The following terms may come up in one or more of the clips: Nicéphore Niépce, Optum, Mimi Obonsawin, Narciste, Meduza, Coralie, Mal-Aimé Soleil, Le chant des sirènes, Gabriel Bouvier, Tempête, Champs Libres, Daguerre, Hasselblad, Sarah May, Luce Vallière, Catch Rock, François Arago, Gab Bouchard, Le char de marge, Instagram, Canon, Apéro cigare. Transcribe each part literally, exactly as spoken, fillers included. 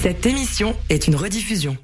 Cette émission est une rediffusion.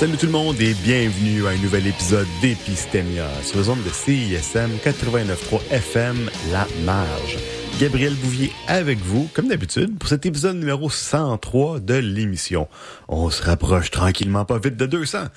Salut tout le monde et bienvenue à un nouvel épisode d'Epistémia sur les ondes de C I S M quatre-vingt-neuf virgule trois F M, La Marge. Gabriel Bouvier avec vous, comme d'habitude, pour cet épisode numéro cent trois de l'émission. On se rapproche tranquillement pas vite de deux cents.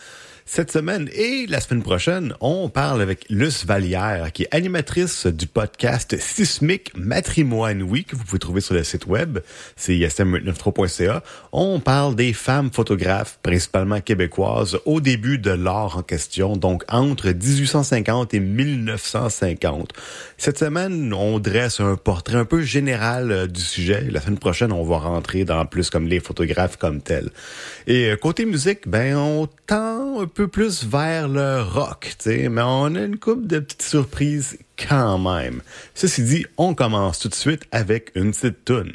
Cette semaine et la semaine prochaine, on parle avec Luce Vallière, qui est animatrice du podcast Sismique Matrimoine Week, que vous pouvez trouver sur le site web, c'est I S M cent quatre-vingt-neuf virgule trois point C A. On parle des femmes photographes, principalement québécoises, au début de l'art en question, donc entre dix-huit cent cinquante et mille neuf cent cinquante. Cette semaine, on dresse un portrait un peu général du sujet. La semaine prochaine, on va rentrer dans plus comme les photographes comme tels. Et côté musique, ben on tend un peu plus vers le rock, tu sais, mais on a une couple de petites surprises quand même. Ceci dit, on commence tout de suite avec une petite toune.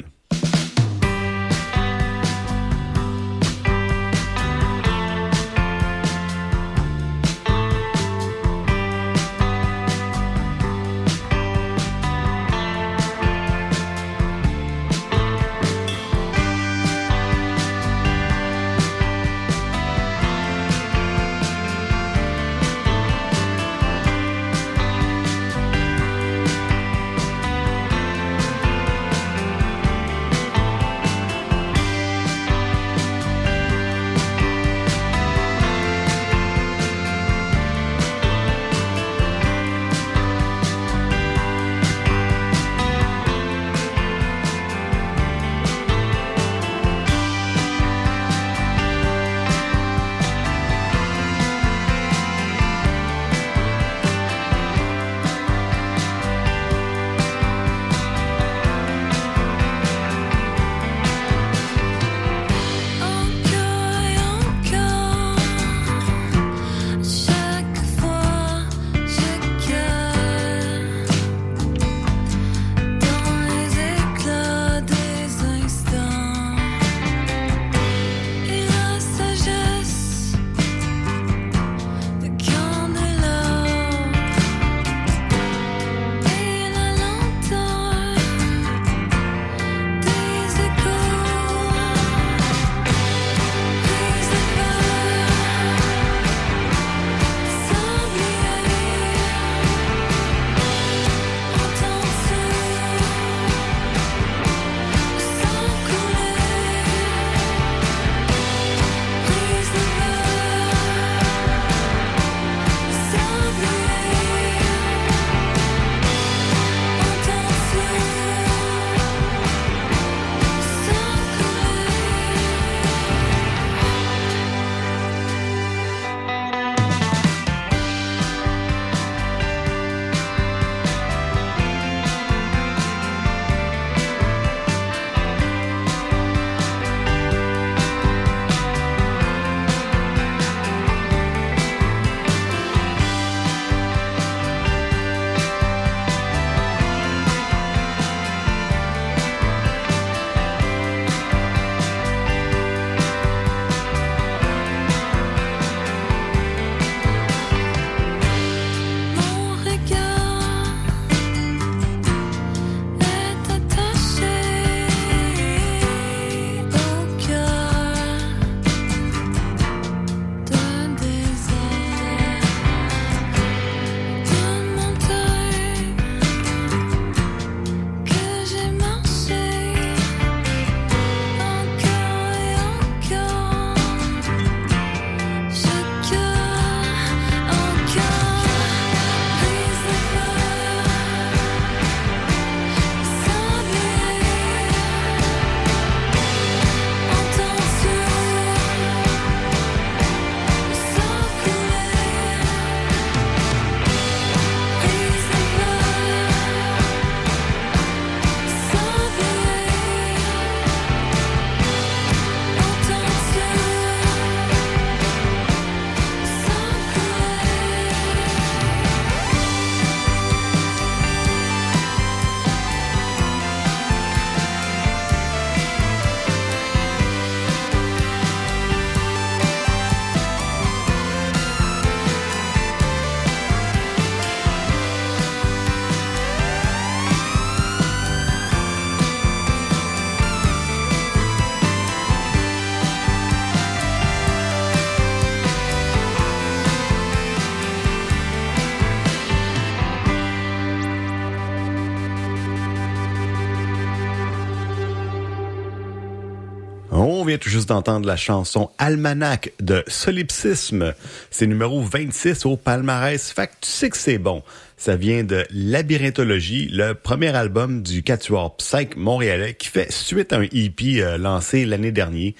On vient tout juste d'entendre la chanson Almanach de Solipsisme. C'est numéro vingt-six au palmarès. Fait que tu sais que c'est bon. Ça vient de Labyrinthologie, le premier album du quatuor Psych montréalais qui fait suite à un E P euh, lancé l'année dernière.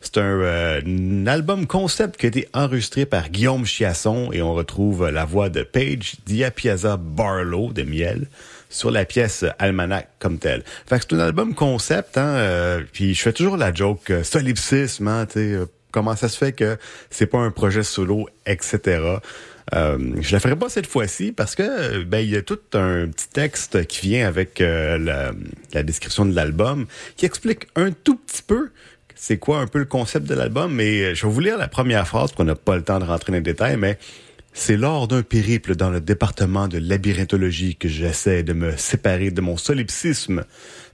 C'est un, euh, un album concept qui a été enregistré par Guillaume Chiasson et on retrouve la voix de Paige Diapiazza Barlow de Miel sur la pièce Almanach comme telle. Fait que c'est un album concept, hein, euh, puis je fais toujours la joke euh, solipsisme, hein, tu sais, euh, comment ça se fait que c'est pas un projet solo, et cetera. Euh, je la ferai pas cette fois-ci parce que ben il y a tout un petit texte qui vient avec euh, la, la description de l'album qui explique un tout petit peu c'est quoi un peu le concept de l'album. Mais je vais vous lire la première phrase parce qu'on n'a pas le temps de rentrer dans les détails, mais c'est lors d'un périple dans le département de labyrinthologie que j'essaie de me séparer de mon solipsisme.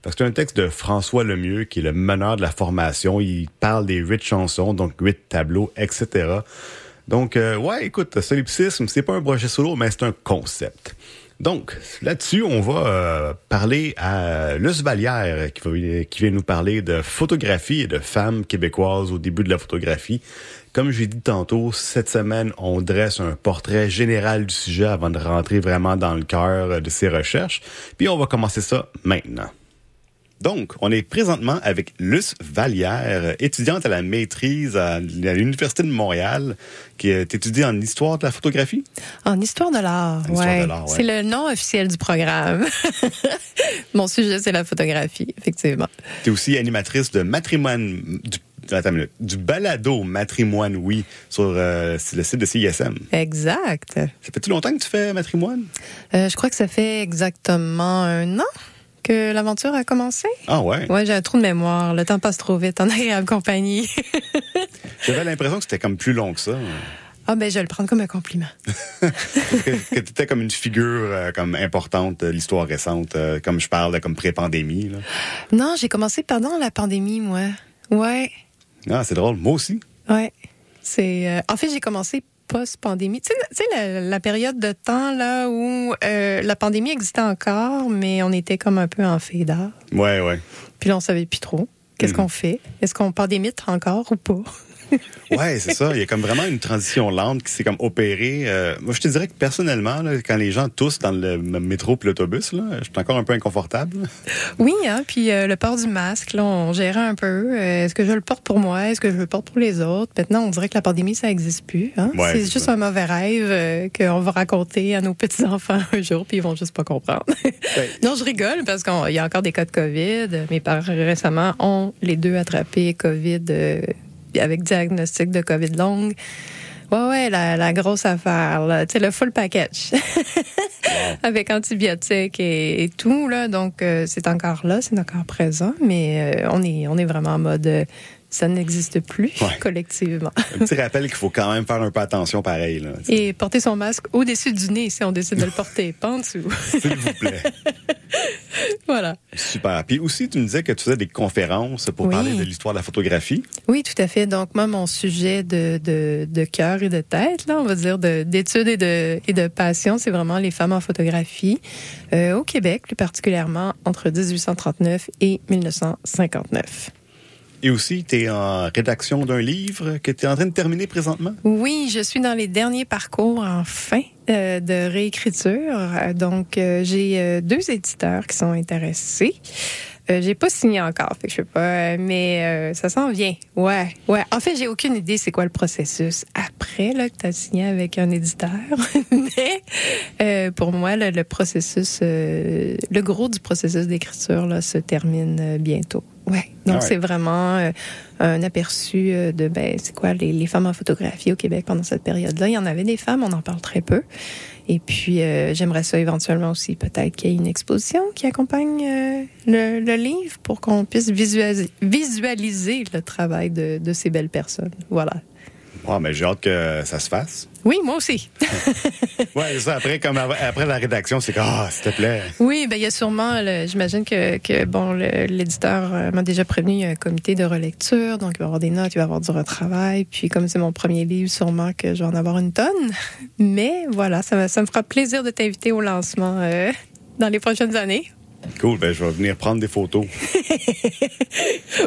Parce que c'est un texte de François Lemieux, qui est le meneur de la formation. Il parle des huit chansons, donc huit tableaux, et cetera. Donc, euh, ouais, écoute, solipsisme, c'est pas un projet solo, mais c'est un concept. Donc, là-dessus, on va euh, parler à Luce Vallière, qui, va, qui vient nous parler de photographie et de femmes québécoises au début de la photographie. Comme j'ai dit tantôt, cette semaine, on dresse un portrait général du sujet avant de rentrer vraiment dans le cœur de ses recherches. Puis on va commencer ça maintenant. Donc, on est présentement avec Luce Vallière, étudiante à la maîtrise à l'Université de Montréal, qui est étudiée en histoire de la photographie. En histoire de l'art, oui. Ouais. C'est le nom officiel du programme. Mon sujet, c'est la photographie, effectivement. Tu es aussi animatrice de Matrimoine du du balado Matrimoine Week sur euh, le site de C I S M. Exact. Ça fait-tu longtemps que tu fais Matrimoine? Euh, je crois que ça fait exactement un an que l'aventure a commencé. Ah ouais? Ouais, j'ai un trou de mémoire. Le temps passe trop vite en agréable compagnie. J'avais l'impression que c'était comme plus long que ça. Ah ben, je vais le prendre comme un compliment. que que tu étais comme une figure euh, comme importante de l'histoire récente, euh, comme je parle, comme pré-pandémie. Là. Non, j'ai commencé pendant la pandémie, moi. Ouais. Ah, c'est drôle. Moi aussi. Ouais. C'est, euh, en fait, j'ai commencé post-pandémie. Tu sais, la, la période de temps là où euh, la pandémie existait encore, mais on était comme un peu en fade out. Ouais, ouais. Puis là, on savait plus trop. Qu'est-ce mmh. qu'on fait? Est-ce qu'on pandémite encore ou pas? Ouais, c'est ça. Il y a comme vraiment une transition lente qui s'est comme opérée. Euh, moi, je te dirais que personnellement, là, quand les gens toussent dans le métro et l'autobus, là, je suis encore un peu inconfortable. Oui, hein. Puis euh, le port du masque, là, on gérait un peu. Euh, est-ce que je le porte pour moi? Est-ce que je le porte pour les autres? Maintenant, on dirait que la pandémie, ça n'existe plus. Hein? Ouais, c'est, c'est juste ça. Un mauvais rêve euh, qu'on va raconter à nos petits-enfants un jour, puis ils vont juste pas comprendre. Ouais. Non, je rigole parce qu'il y a encore des cas de COVID. Mes parents récemment ont les deux attrapé COVID. Euh, avec diagnostic de COVID longue. Ouais, ouais, la, la grosse affaire, là. Tu sais, le full package. Wow. Avec antibiotiques et, et tout, là. Donc, euh, c'est encore là, c'est encore présent, mais euh, on, est, on est vraiment en mode euh, ça n'existe plus, ouais. Collectivement. Un petit rappel qu'il faut quand même faire un peu attention pareil, là. T'sais. Et porter son masque au-dessus du nez si on décide de le porter, pas en dessous. S'il vous plaît. Voilà. Super. Puis aussi, tu me disais que tu faisais des conférences pour oui. parler de l'histoire de la photographie. Oui, tout à fait. Donc, moi, mon sujet de, de, de cœur et de tête, là, on va dire de, d'études et de, et de passion, c'est vraiment les femmes en photographie euh, au Québec, plus particulièrement entre dix-huit cent trente-neuf et mille neuf cent cinquante-neuf. Et aussi, tu es en rédaction d'un livre que tu es en train de terminer présentement? Oui, je suis dans les derniers parcours, enfin, euh, de réécriture. Donc, euh, j'ai euh, deux éditeurs qui sont intéressés. Euh, j'ai pas signé encore, fait que je sais pas, mais euh, ça s'en vient. Ouais, ouais. En fait, j'ai aucune idée c'est quoi le processus après là que t'as signé avec un éditeur. Mais euh, pour moi, là, le processus, euh, le gros du processus d'écriture là se termine bientôt. Ouais. Donc right. C'est vraiment euh, un aperçu de ben c'est quoi les, les femmes en photographie au Québec pendant cette période-là. Il y en avait des femmes, on en parle très peu. Et puis, euh, j'aimerais ça éventuellement aussi, peut-être qu'il y ait une exposition qui accompagne euh, le, le livre pour qu'on puisse visualiser, visualiser le travail de, de ces belles personnes. Voilà. Wow, mais j'ai hâte que ça se fasse. Oui, moi aussi. Ouais, ça, après, comme après la rédaction, c'est comme, ah, oh, s'il te plaît. Oui, ben, il y a sûrement, le, j'imagine que, que bon, le, l'éditeur m'a déjà prévenu, il y a un comité de relecture, donc il va y avoir des notes, il va y avoir du retravail. Puis, comme c'est mon premier livre, sûrement que je vais en avoir une tonne. Mais voilà, ça, ça me fera plaisir de t'inviter au lancement euh, dans les prochaines années. Cool, ben je vais venir prendre des photos.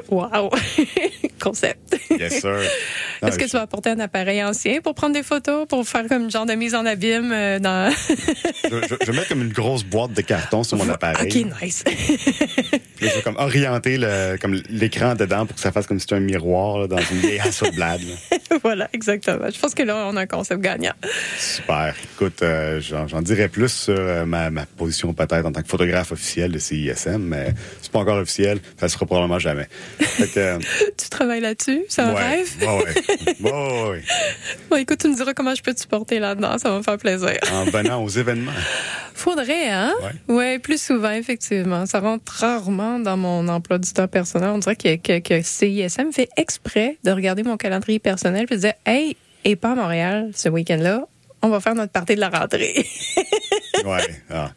Wow! Concept. Yes, sir. Non, Est-ce que je... tu vas apporter un appareil ancien pour prendre des photos, pour faire comme une genre de mise en abîme euh, dans... je, je, je mets comme une grosse boîte de carton sur mon appareil. OK, nice. Puis là, je vais comme orienter le, comme l'écran dedans pour que ça fasse comme si c'était un miroir là, dans une vieille Hasselblad. Voilà, exactement. Je pense que là, on a un concept gagnant. Super. Écoute, euh, j'en, j'en dirai plus sur euh, ma, ma position peut-être en tant que photographe officiel de C I S M, mais c'est pas encore officiel, ça sera probablement jamais. Fait que, euh... tu travailles là-dessus? C'est un ouais, rêve? Oui, oui, oui. Bon, écoute, tu me diras comment je peux te supporter là-dedans, ça va me faire plaisir. En venant aux événements. Faudrait, hein? Oui, ouais, plus souvent, effectivement. Ça rentre rarement dans mon emploi du temps personnel. On dirait que, que, que C I S M fait exprès de regarder mon calendrier personnel et de dire « Hey, et pas à Montréal ce week-end-là, on va faire notre party de la rentrée. » Oui. Ah.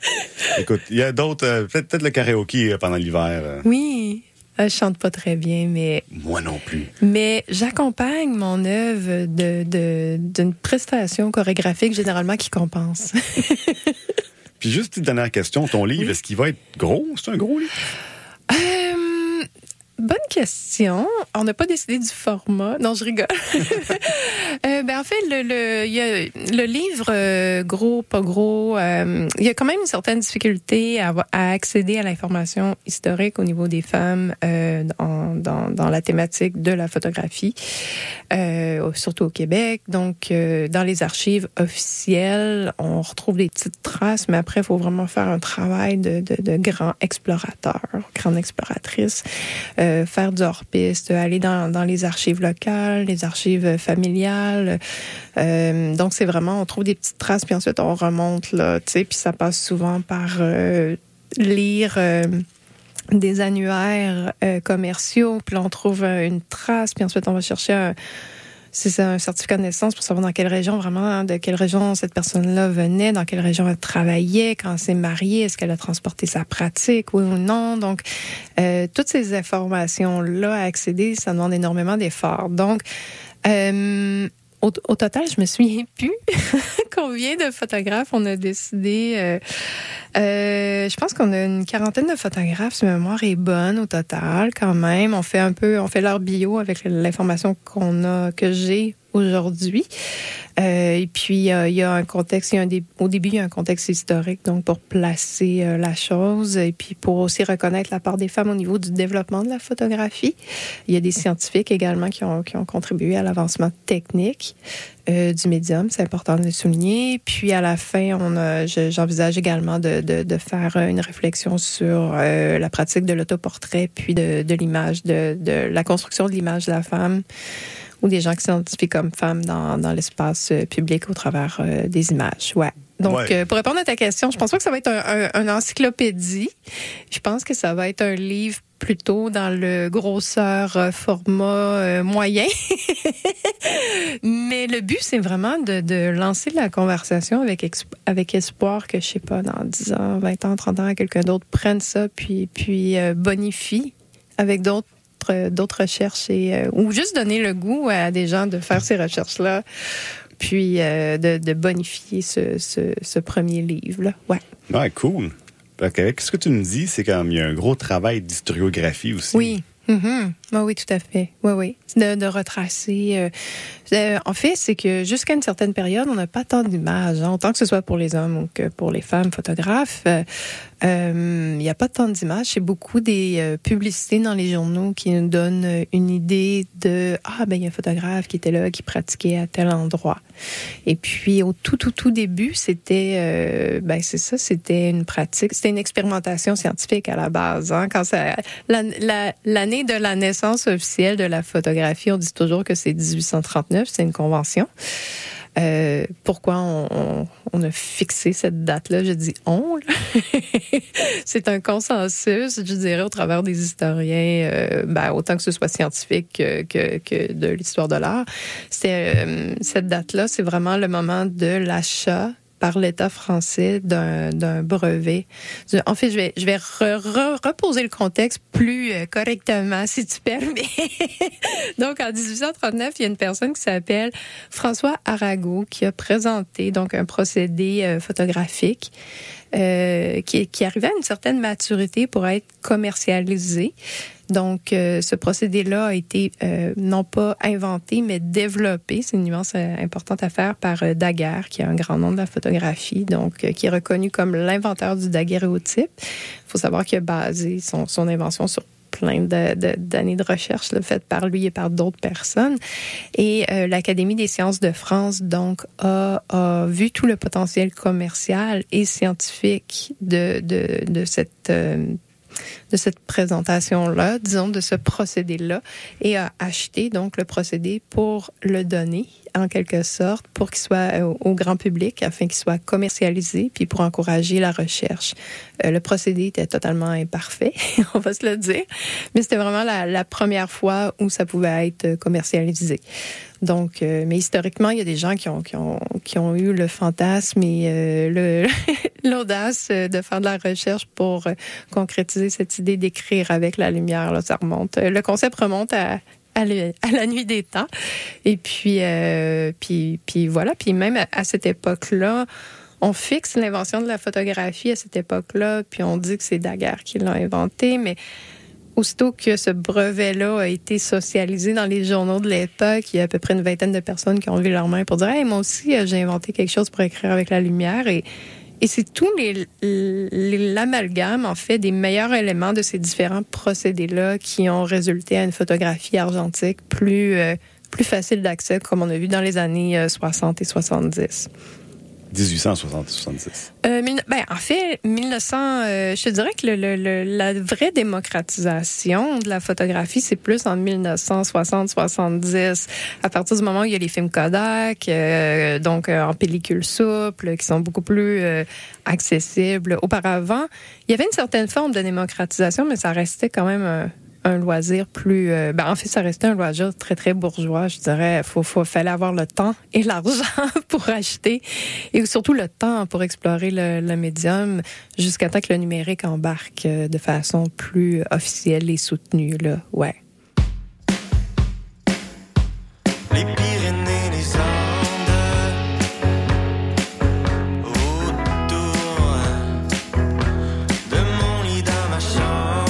Écoute, il y a d'autres... Euh, peut-être, peut-être le karaoké euh, pendant l'hiver. Euh. Oui. Euh, je chante pas très bien, mais... Moi non plus. Mais j'accompagne mon œuvre de, de, d'une prestation chorégraphique généralement qui compense. Puis juste une dernière question. Ton livre, oui. Est-ce qu'il va être gros? C'est un gros livre? Euh, bonne question. On n'a pas décidé du format. Non, je rigole. Euh, ben en fait, le, le, y a, le livre, euh, gros, pas gros, il euh, y a quand même une certaine difficulté à, à accéder à l'information historique au niveau des femmes euh, dans, dans, dans la thématique de la photographie, euh, surtout au Québec. Donc, euh, dans les archives officielles, on retrouve des petites traces, mais après, il faut vraiment faire un travail de, de, de grand explorateur, grande exploratrice, euh, faire du hors-piste, aller dans, dans les archives locales, les archives familiales. Euh, donc c'est vraiment, on trouve des petites traces puis ensuite on remonte là, tu sais, puis ça passe souvent par euh, lire euh, des annuaires euh, commerciaux, puis là on trouve euh, une trace, puis ensuite on va chercher un, c'est ça, un certificat de naissance pour savoir dans quelle région vraiment, hein, de quelle région cette personne-là venait, dans quelle région elle travaillait, quand elle s'est mariée, est-ce qu'elle a transporté sa pratique, oui ou non. Donc, euh, toutes ces informations-là à accéder, ça demande énormément d'efforts. Donc, Euh, au, au total, je me souviens plus combien de photographes on a décidé. Euh, euh, je pense qu'on a une quarantaine de photographes, si ma mémoire est bonne, au total, quand même. On fait un peu, on fait leur bio avec l'information qu'on a, que j'ai aujourd'hui. Euh, et puis, euh, il y a un contexte, il y a un dé- au début, il y a un contexte historique, donc pour placer euh, la chose, et puis pour aussi reconnaître la part des femmes au niveau du développement de la photographie. Il y a des scientifiques également qui ont, qui ont contribué à l'avancement technique euh, du médium, c'est important de le souligner. Puis, à la fin, on a, je, j'envisage également de, de, de faire une réflexion sur euh, la pratique de l'autoportrait, puis de, de l'image, de, de la construction de l'image de la femme, ou des gens qui s'identifient comme femmes dans, dans l'espace euh, public au travers euh, des images. Ouais. Donc, ouais. Euh, pour répondre à ta question, je pense pas que ça va être un, un, un encyclopédie. Je pense que ça va être un livre plutôt dans le grosseur euh, format euh, moyen. Mais le but, c'est vraiment de, de lancer la conversation avec, exp- avec espoir que, je sais pas, dans dix ans, vingt ans, trente ans, quelqu'un d'autre prenne ça puis, puis euh, bonifie avec d'autres d'autres recherches et, euh, ou juste donner le goût à des gens de faire ces recherches-là, puis euh, de, de bonifier ce, ce, ce premier livre-là. Ouais. Ah, cool. Okay. Ce que tu me dis, c'est qu'il y a un gros travail d'historiographie aussi. Oui. Mm-hmm. Ah oui, tout à fait. Oui, oui. De, de retracer. Euh, euh, en fait, c'est que jusqu'à une certaine période, on n'a pas tant d'images, hein, autant que ce soit pour les hommes ou que pour les femmes photographes. Euh, euh, y a pas tant d'images. C'est beaucoup des euh, publicités dans les journaux qui nous donnent une idée de « Ah, ben il y a un photographe qui était là, qui pratiquait à tel endroit. » Et puis, au tout, tout, tout début, c'était... Euh, ben c'est ça, c'était une pratique. C'était une expérimentation scientifique à la base. Hein, quand ça, la, la, l'année de la naissance officielle de la photographie, on dit toujours que c'est dix-huit cent trente-neuf, c'est une convention. Euh, pourquoi on, on, on a fixé cette date-là? Je dis « on ». C'est un consensus, je dirais, au travers des historiens, euh, ben, autant que ce soit scientifique que, que, que de l'histoire de l'art. C'est, euh, cette date-là, c'est vraiment le moment de l'achat par l'État français d'un, d'un brevet. En fait, je vais, je vais re, re, reposer le contexte plus correctement, si tu permets. Donc, en dix-huit cent trente-neuf, il y a une personne qui s'appelle François Arago qui a présenté donc un procédé euh, photographique euh, qui, qui arrivait à une certaine maturité pour être commercialisé. Donc, euh, ce procédé-là a été euh, non pas inventé, mais développé. C'est une nuance euh, importante à faire par euh, Daguerre, qui a un grand nom de la photographie, donc euh, qui est reconnu comme l'inventeur du daguerréotype. Il faut savoir qu'il a basé son, son invention sur plein de, de, d'années de recherche là, faites par lui et par d'autres personnes. Et euh, l'Académie des sciences de France, donc, a, a vu tout le potentiel commercial et scientifique de, de, de cette... Euh, de cette présentation-là, disons, de ce procédé-là, et a acheté donc le procédé pour le donner, en quelque sorte, pour qu'il soit euh, au grand public, afin qu'il soit commercialisé, puis pour encourager la recherche. Euh, le procédé était totalement imparfait, on va se le dire, mais c'était vraiment la, la première fois où ça pouvait être commercialisé. Donc, euh, mais historiquement, il y a des gens qui ont, qui ont, qui ont eu le fantasme et euh, le, l'audace de faire de la recherche pour concrétiser cette idée d'écrire avec la lumière. Là, ça remonte. Le concept remonte à, à, le, à la nuit des temps. Et puis, euh, puis, puis voilà. Puis même à, à cette époque-là, on fixe l'invention de la photographie à cette époque-là, puis on dit que c'est Daguerre qui l'a inventée, mais aussitôt que ce brevet-là a été socialisé dans les journaux de l'époque, il y a à peu près une vingtaine de personnes qui ont levé leurs mains pour dire « Hey, moi aussi, j'ai inventé quelque chose pour écrire avec la lumière. » Et, et c'est tout les, les, l'amalgame, en fait, des meilleurs éléments de ces différents procédés-là qui ont résulté à une photographie argentique plus, euh, plus facile d'accès, comme on a vu dans les années soixante et soixante-dix. dix-huit cent soixante à soixante-six. Euh, ben, en fait, mille neuf cents, euh, je te dirais que le, le, le, la vraie démocratisation de la photographie, c'est plus en mille neuf cent soixante à soixante-dix. À partir du moment où il y a les films Kodak, euh, donc euh, en pellicule souple, qui sont beaucoup plus euh, accessibles. Auparavant, il y avait une certaine forme de démocratisation, mais ça restait quand même... Euh, un loisir plus... Euh, ben en fait, ça restait un loisir très, très bourgeois, je dirais. Il faut, faut, fallait avoir le temps et l'argent pour acheter et surtout le temps pour explorer le, le médium jusqu'à temps que le numérique embarque de façon plus officielle et soutenue, là. Ouais. Les Pyrénées, les Andes, autour de mon lit dans ma chambre.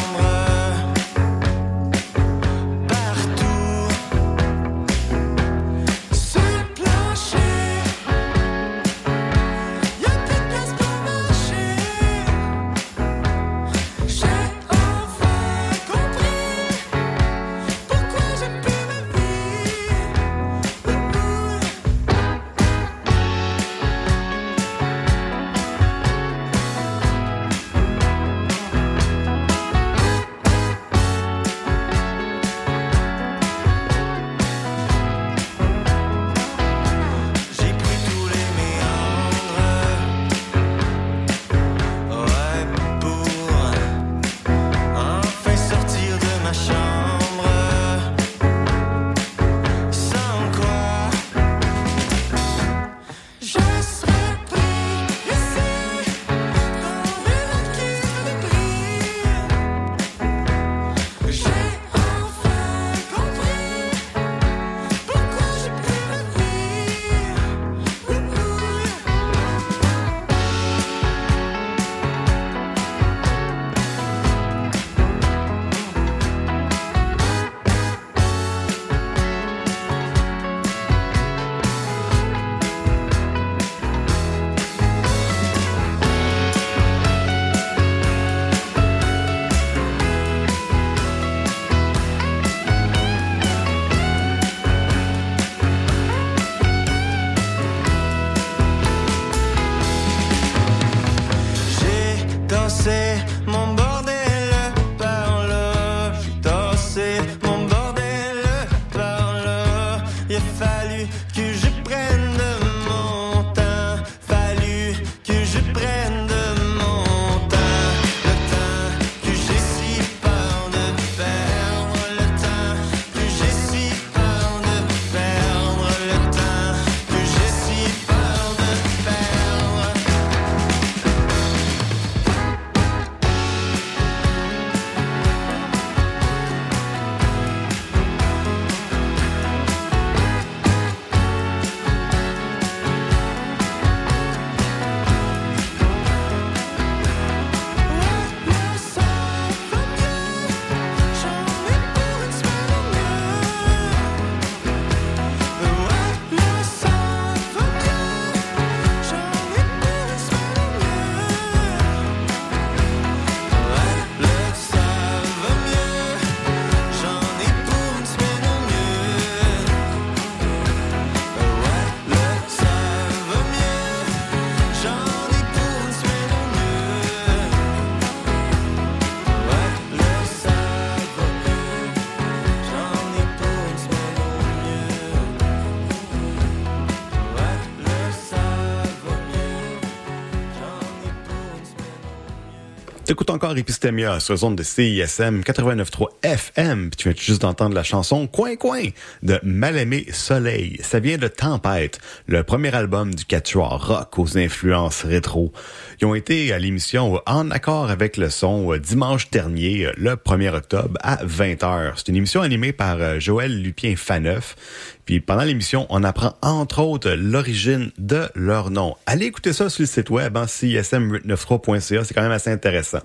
T'écoutes encore Epistémia sur zone de C I S M quatre-vingt-neuf point trois F M. Puis tu viens juste d'entendre la chanson Coin Coin de Mal-Aimé Soleil. Ça vient de Tempête, le premier album du Catch Rock aux influences rétro. Ils ont été à l'émission En accord avec le son dimanche dernier, le premier octobre à vingt heures. C'est une émission animée par Joël Lupien Faneuf. Puis pendant l'émission, on apprend entre autres l'origine de leur nom. Allez écouter ça sur le site web, hein, C I S M huit cent quatre-vingt-neuf point C A, c'est quand même assez intéressant.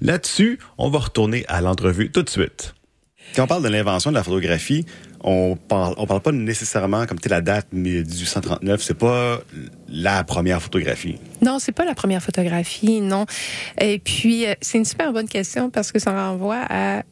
Là-dessus, on va retourner à l'entrevue tout de suite. Quand on parle de l'invention de la photographie, on parle, on parle pas nécessairement comme la date dix-huit cent trente-neuf, c'est pas la première photographie. Non, c'est pas la première photographie, non. Et puis, c'est une super bonne question parce que ça renvoie à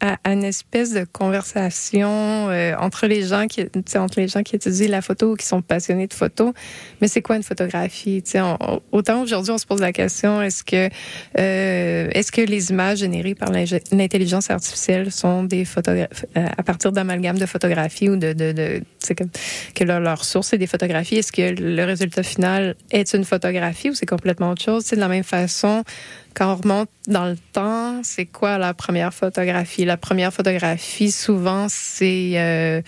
à une espèce de conversation euh, entre les gens qui entre les gens qui étudient la photo ou qui sont passionnés de photo. Mais c'est quoi une photographie? On, on, autant aujourd'hui, on se pose la question, est-ce que, euh, est-ce que les images générées par l'intelligence artificielle sont des photographies à partir d'amalgames de photographies ou de... de, de que, que leur, leur source, c'est des photographies. Est-ce que le résultat final est une photographie ou c'est complètement autre chose? T'sais, de la même façon... Quand on remonte dans le temps, c'est quoi la première photographie? La première photographie, souvent, c'est... Euh,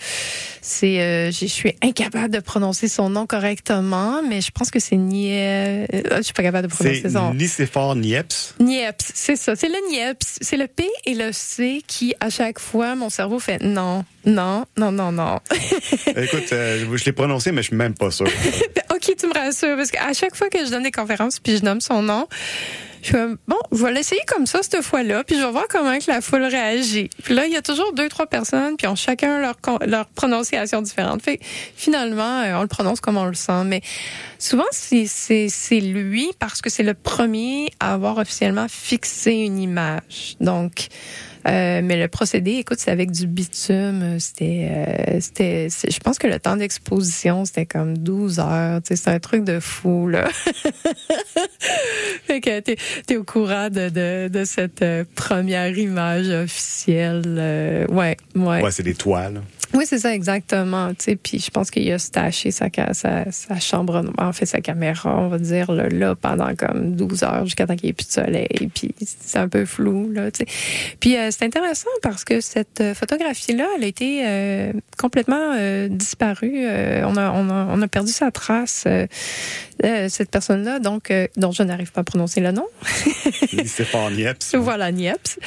c'est euh, je suis incapable de prononcer son nom correctement, mais je pense que c'est Niépce. Je suis pas capable de prononcer son nom. C'est Nicéphore Niépce. Niépce, c'est ça. C'est le Niépce. C'est le P et le C qui, à chaque fois, mon cerveau fait non, non, non, non, non. Écoute, euh, je l'ai prononcé, mais je suis même pas sûre. OK, tu me rassures, parce qu'à chaque fois que je donne des conférences puis je nomme son nom... Je suis comme, bon, je vais l'essayer comme ça cette fois-là, puis je vais voir comment que la foule réagit. Puis là, il y a toujours deux, trois personnes, puis ils ont chacun leur, leur prononciation différente. Fait finalement, on le prononce comme on le sent. Mais souvent, c'est, c'est, c'est lui, parce que c'est le premier à avoir officiellement fixé une image. Donc... Euh, mais le procédé, écoute, c'est avec du bitume. C'était, euh, c'était, je pense que le temps d'exposition, c'était comme douze heures. Tu sais, c'est un truc de fou, là. Fait que t'es, t'es au courant de, de, de cette première image officielle. Euh, ouais, ouais. Ouais, c'est des toiles. Oui, c'est ça, exactement. Tu sais, puis je pense qu'il a staché sa, sa, sa chambre, en fait, sa caméra, on va dire, là, là pendant comme douze heures, jusqu'à temps qu'il n'y ait plus de soleil. Puis c'est un peu flou, là, tu sais. Puis euh, c'est intéressant parce que cette photographie-là, elle a été euh, complètement euh, disparue. Euh, on, a, on, a, on a perdu sa trace, euh, euh, cette personne-là, donc, euh, dont je n'arrive pas à prononcer le nom. Nicéphore Niépce. Voilà, Niépce.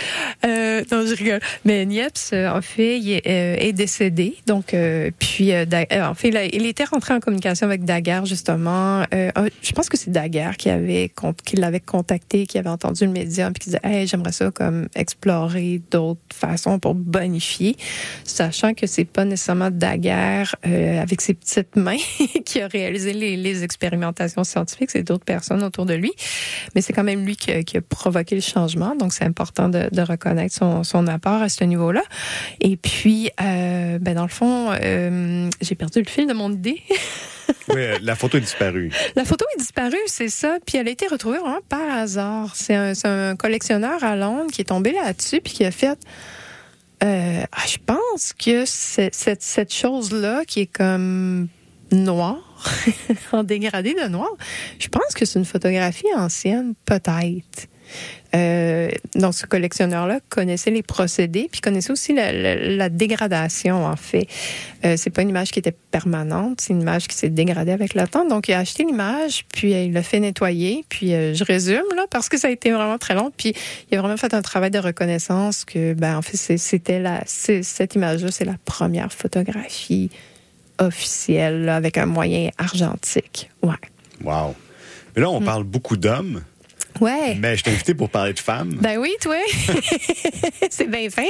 Euh, non, je rigole. Mais Niépce, en fait, il est, euh, est décédé. Donc, euh, puis, euh, en fait, là, il était rentré en communication avec Daguerre, justement. Euh, je pense que c'est Daguerre qui, avait, qui l'avait contacté, qui avait entendu le médium, puis qui disait « Hey, j'aimerais ça comme explorer d'autres façons pour bonifier », sachant que c'est pas nécessairement Daguerre euh, avec ses petites mains qui a réalisé les, les expérimentations scientifiques, c'est d'autres personnes autour de lui. Mais c'est quand même lui qui a, qui a provoqué le changement, donc c'est important de, de reconnaître son, son apport à ce niveau-là. Et puis... Euh, Ben dans le fond, euh, j'ai perdu le fil de mon idée. Oui, la photo est disparue. La photo est disparue, c'est ça. Puis elle a été retrouvée vraiment par hasard. C'est un, c'est un collectionneur à Londres qui est tombé là-dessus puis qui a fait... Euh, ah, je pense que c'est, cette, cette chose-là qui est comme noire, en dégradé de noir, je pense que c'est une photographie ancienne, peut-être. Euh, donc, ce collectionneur-là connaissait les procédés, puis connaissait aussi la, la, la dégradation, en fait. Euh, c'est pas une image qui était permanente, c'est une image qui s'est dégradée avec le temps. Donc, il a acheté l'image, puis euh, il l'a fait nettoyer, puis euh, je résume, là, parce que ça a été vraiment très long, puis il a vraiment fait un travail de reconnaissance que, ben, en fait, c'est, c'était la, c'est, cette image-là, c'est la première photographie officielle, là, avec un moyen argentique. Ouais. Wow. Mais là, on mmh. parle beaucoup d'hommes. Ouais. Mais je t'ai invité pour parler de femmes. Ben oui, toi. C'est bien fin.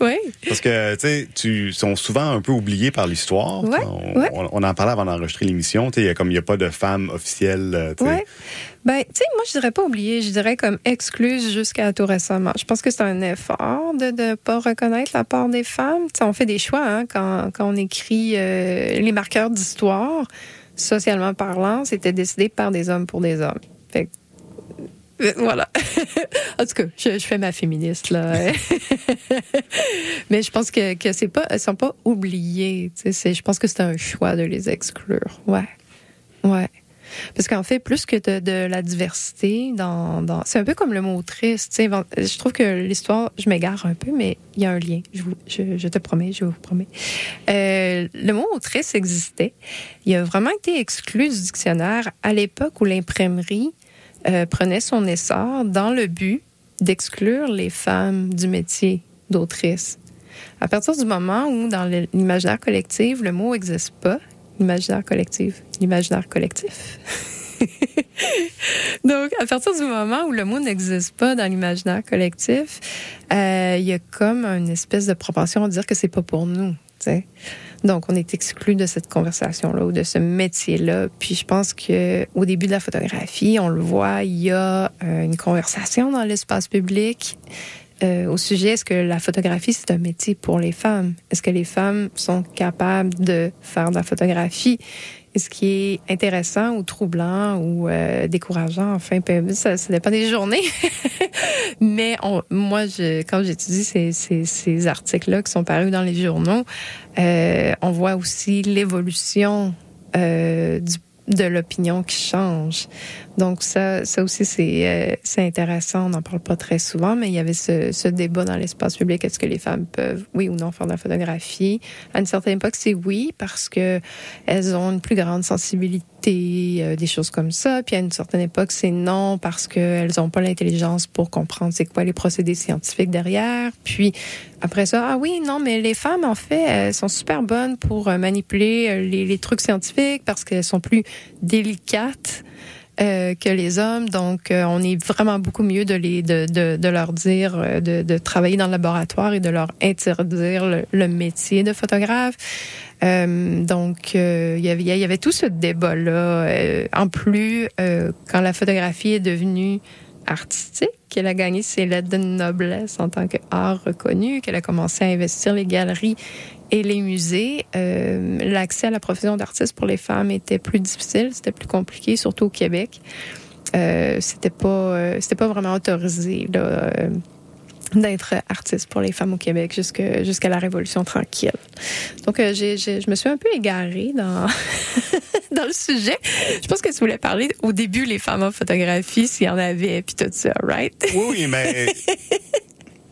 Oui. Parce que, tu sais, ils sont souvent un peu oubliés par l'histoire. Ouais. On, ouais. on, on en parlait avant d'enregistrer l'émission. Tu sais, comme il n'y a pas de femmes officielles. Ouais. Ben, tu sais, moi, je dirais pas oubliée. Je dirais comme excluse jusqu'à tout récemment. Je pense que c'est un effort de ne pas reconnaître la part des femmes. Tu sais, on fait des choix hein, quand, quand on écrit euh, les marqueurs d'histoire. Socialement parlant, c'était décidé par des hommes pour des hommes. Fait que, voilà. En tout cas, je, je fais ma féministe, là. Mais je pense que, que c'est pas, elles sont pas oubliées. Tu sais, c'est, je pense que c'est un choix de les exclure. Ouais. Ouais. Parce qu'en fait, plus que de, de la diversité, dans, dans, c'est un peu comme le mot triste. Je trouve que l'histoire, je m'égare un peu, mais il y a un lien. Je, vous, je, je te promets, je vous promets. Euh, le mot triste existait. Il a vraiment été exclu du dictionnaire à l'époque où l'imprimerie euh, prenait son essor dans le but d'exclure les femmes du métier d'autrice. À partir du moment où, dans l'imaginaire collectif, le mot n'existe pas, l'imaginaire collectif, l'imaginaire collectif. Donc, à partir du moment où le mot n'existe pas dans l'imaginaire collectif, euh, il y a comme une espèce de propension à dire que c'est pas pour nous, t'sais. Donc, on est exclu de cette conversation-là ou de ce métier-là. Puis, je pense qu'au début de la photographie, on le voit, il y a une conversation dans l'espace public. Euh, au sujet, est-ce que la photographie, c'est un métier pour les femmes? Est-ce que les femmes sont capables de faire de la photographie? Et ce qui est intéressant ou troublant ou euh, décourageant, enfin, ça, ça dépend des journées. Mais on, moi, je, quand j'étudie ces, ces, ces articles-là qui sont parus dans les journaux, euh, on voit aussi l'évolution euh, du de l'opinion qui change. Donc ça, ça aussi, c'est, euh, c'est intéressant. On n'en parle pas très souvent, mais il y avait ce, ce débat dans l'espace public. Est-ce que les femmes peuvent, oui ou non, faire de la photographie? À une certaine époque, c'est oui, parce que elles ont une plus grande sensibilité, euh, des choses comme ça. Puis à une certaine époque, c'est non, parce qu'elles n'ont pas l'intelligence pour comprendre c'est quoi les procédés scientifiques derrière. Puis après ça, ah oui, non, mais les femmes, en fait, elles sont super bonnes pour manipuler les, les trucs scientifiques parce qu'elles sont plus délicates euh, que les hommes. Donc, euh, on est vraiment beaucoup mieux de, les, de, de, de leur dire de, de travailler dans le laboratoire et de leur interdire le, le métier de photographe. Euh, donc, euh, y avait, y avait tout ce débat-là. Euh, en plus, euh, quand la photographie est devenue artistique, qu'elle a gagné ses lettres de noblesse en tant qu'art reconnu, qu'elle a commencé à investir les galeries et les musées. Euh, l'accès à la profession d'artiste pour les femmes était plus difficile, c'était plus compliqué, surtout au Québec. Euh, c'était pas, euh, c'était pas vraiment autorisé là, euh, d'être artiste pour les femmes au Québec jusqu'à, jusqu'à la Révolution tranquille. Donc, euh, j'ai, j'ai, je me suis un peu égarée dans... dans le sujet. Je pense que tu voulais parler au début les femmes en photographie, s'il y en avait, puis tout ça, right? Oui, oui, mais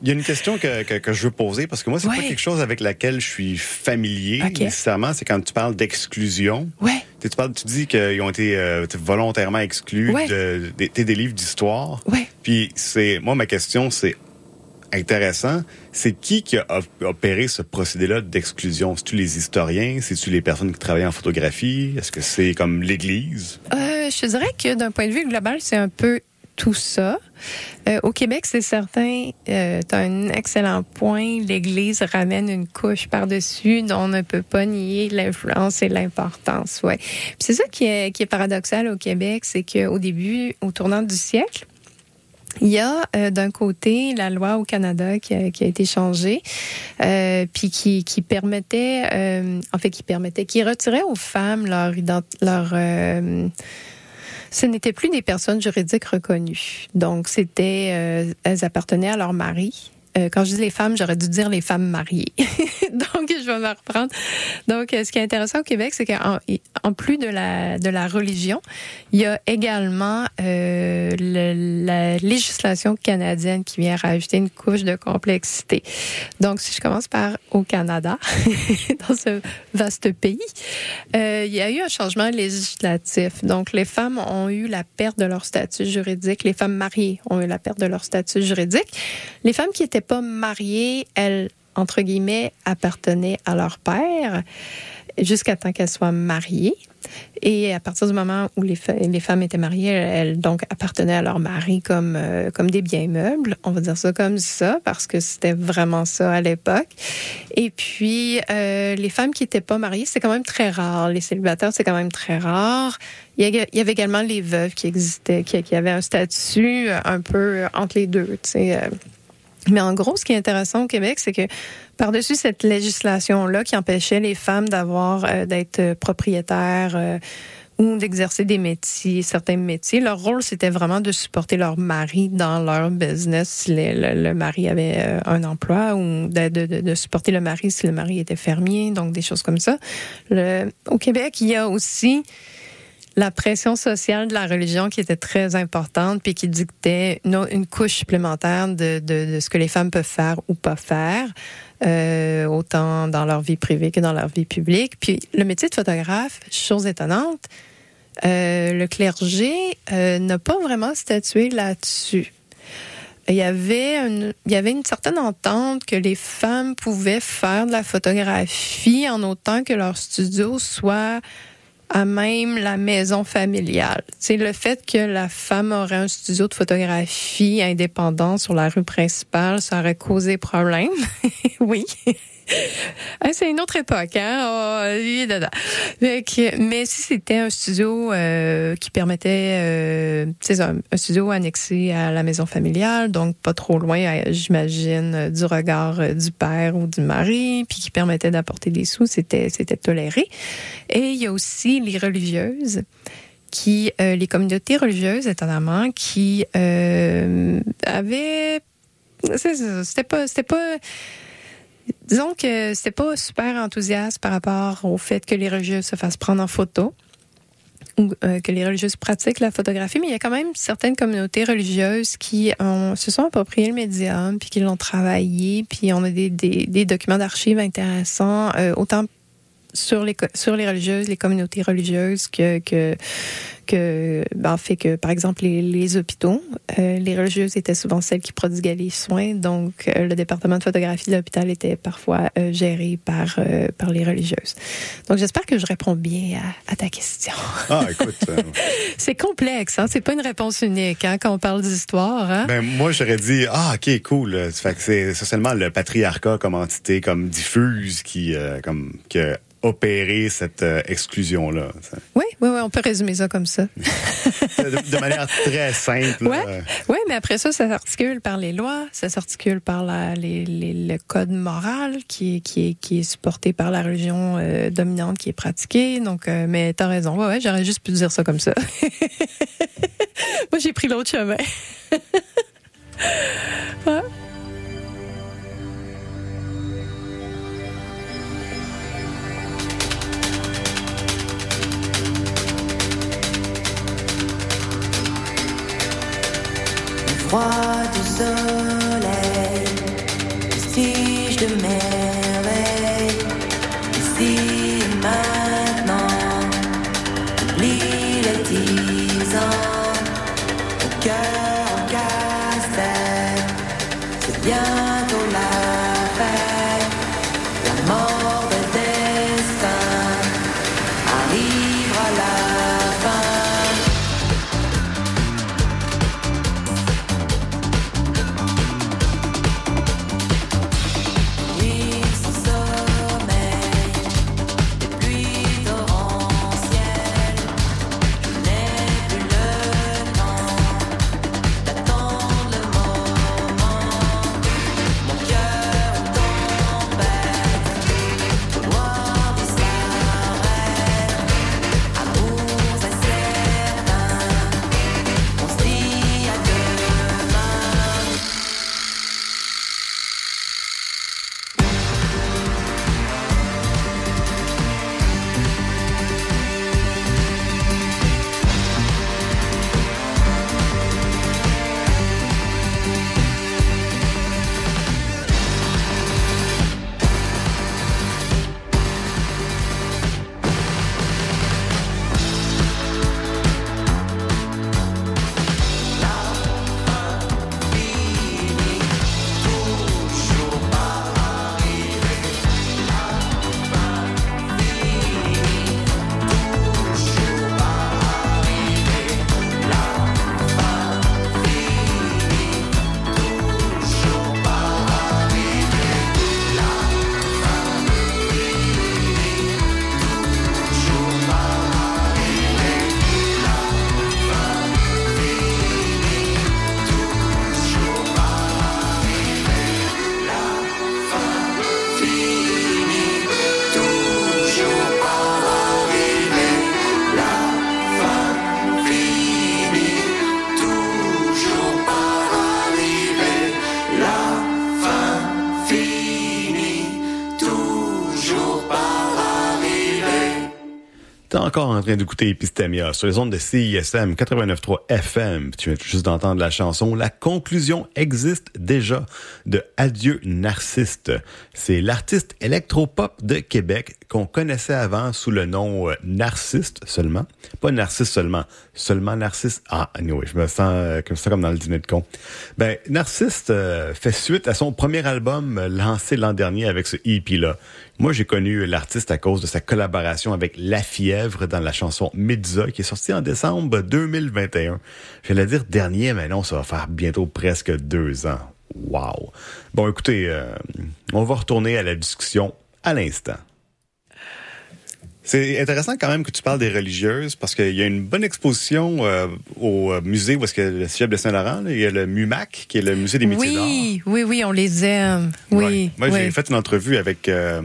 il y a une question que, que, que je veux poser, parce que moi, c'est ouais. pas quelque chose avec laquelle je suis familier, okay. nécessairement. C'est quand tu parles d'exclusion. Ouais. Tu parles, tu dis qu'ils ont été euh, volontairement exclus ouais. de, de, de, des livres d'histoire. Ouais. Puis c'est, moi, ma question, c'est intéressant. C'est qui qui a opéré ce procédé-là d'exclusion? C'est-tu les historiens? C'est-tu les personnes qui travaillent en photographie? Est-ce que c'est comme l'Église? Euh, je dirais que d'un point de vue global, c'est un peu tout ça. Euh, au Québec, c'est certain, euh, tu as un excellent point. L'Église ramène une couche par-dessus dont on ne peut pas nier l'influence et l'importance. Ouais. Puis c'est ça qui est, qui est paradoxal au Québec, c'est qu'au début, au tournant du siècle, il y a euh, d'un côté la loi au Canada qui a, qui a été changée, euh, puis qui, qui permettait, euh, en fait, qui permettait, qui retirait aux femmes leur ident- leur euh, ce n'étaient plus des personnes juridiques reconnues. Donc, c'était, euh, elles appartenaient à leur mari. Euh, quand je dis les femmes, j'aurais dû dire les femmes mariées. Donc, je vais me reprendre. Donc, ce qui est intéressant au Québec, c'est qu'en en plus de la, de la religion, il y a également euh, le, la législation canadienne qui vient rajouter une couche de complexité. Donc, si je commence par au Canada, dans ce vaste pays, euh, il y a eu un changement législatif. Donc, les femmes ont eu la perte de leur statut juridique. Les femmes mariées ont eu la perte de leur statut juridique. Les femmes qui étaient pas mariées, elles, entre guillemets, appartenaient à leur père jusqu'à temps qu'elles soient mariées. Et à partir du moment où les, les femmes étaient mariées, elles donc appartenaient à leur mari comme, euh, comme des biens meubles. On va dire ça comme ça, parce que c'était vraiment ça à l'époque. Et puis, euh, les femmes qui n'étaient pas mariées, c'est quand même très rare. Les célibataires, c'est quand même très rare. Il y, a, il y avait également les veuves qui existaient, qui, qui avaient un statut un peu entre les deux, tu sais. Euh, Mais en gros, ce qui est intéressant au Québec, c'est que par-dessus cette législation-là qui empêchait les femmes d'avoir, euh, d'être propriétaires euh, ou d'exercer des métiers, certains métiers, leur rôle, c'était vraiment de supporter leur mari dans leur business si les, le, le mari avait euh, un emploi ou de, de, de supporter le mari si le mari était fermier, donc des choses comme ça. Le, au Québec, il y a aussi la pression sociale de la religion qui était très importante puis qui dictait une, une couche supplémentaire de, de, de ce que les femmes peuvent faire ou pas faire, euh, autant dans leur vie privée que dans leur vie publique. Puis le métier de photographe, chose étonnante, euh, le clergé euh, n'a pas vraiment statué là-dessus. Il y avait une, il y avait une certaine entente que les femmes pouvaient faire de la photographie en autant que leur studio soit à même la maison familiale. C'est le fait que la femme aurait un studio de photographie indépendant sur la rue principale, ça aurait causé problème. Oui. C'est une autre époque, hein? Oh, lui est dedans. Donc, mais si c'était un studio euh, qui permettait, euh, c'est un, un studio annexé à la maison familiale, donc pas trop loin, j'imagine, du regard du père ou du mari, puis qui permettait d'apporter des sous, c'était, c'était toléré. Et il y a aussi les religieuses, qui, euh, les communautés religieuses, étonnamment, qui euh, avaient, c'est ça, c'était pas, c'était pas. Disons que c'était pas super enthousiaste par rapport au fait que les religieuses se fassent prendre en photo ou euh, que les religieuses pratiquent la photographie, mais il y a quand même certaines communautés religieuses qui ont, se sont appropriées le médium, puis qui l'ont travaillé, puis on a des, des, des documents d'archives intéressants, euh, autant sur les sur les religieuses, les communautés religieuses que que que ben, en fait que par exemple les les hôpitaux, euh, les religieuses étaient souvent celles qui prodiguaient les soins, donc euh, le département de photographie de l'hôpital était parfois euh, géré par euh, par les religieuses. Donc j'espère que je réponds bien à, à ta question. Ah écoute, euh... c'est complexe, hein, c'est pas une réponse unique hein, quand on parle d'histoire. Hein? Ben moi j'aurais dit ah ok cool, fait que c'est essentiellement le patriarcat comme entité comme diffuse qui euh, comme que opérer cette euh, exclusion-là. Oui, oui, oui, on peut résumer ça comme ça. de, de manière très simple. Oui, euh... ouais, mais après ça, ça s'articule par les lois, ça s'articule par la, les, les, le code moral qui est, qui est, qui est supporté par la religion euh, dominante qui est pratiquée. Donc, euh, mais t'as raison. Ouais, ouais, j'aurais juste pu dire ça comme ça. Moi, j'ai pris l'autre chemin. ah. Froid du soleil, vestige de merveille, ici et maintenant, oublie les dix ans, au cœur en castel, c'est bientôt la fête, la mort de destin arrive à la fin. encore en train d'écouter Epistémia sur les ondes de C I S M quatre-vingt-neuf virgule trois F M. Tu viens juste d'entendre la chanson « La conclusion existe déjà » de Adieu Narciste. C'est l'artiste électropop de Québec qu'on connaissait avant sous le nom Narciste seulement. Pas Narcisse seulement, seulement Narcisse. Ah, anyway, je me sens comme ça, comme dans le dîner de con. Ben, Narciste fait suite à son premier album lancé l'an dernier avec ce E P-là. Moi, j'ai connu l'artiste à cause de sa collaboration avec La Fièvre dans la chanson Meduza, qui est sortie en décembre deux mille vingt et un. J'allais dire dernier, mais non, ça va faire bientôt presque deux ans. Wow! Bon, écoutez, euh, on va retourner à la discussion à l'instant. C'est intéressant quand même que tu parles des religieuses, parce qu'il y a une bonne exposition euh, au musée où est-ce que le cégep de Saint-Laurent, là, il y a le MuMAC, qui est le musée des métiers d'art. Oui, oui, oui, on les aime. Oui, ouais. Moi, oui. J'ai fait une entrevue avec... Euh,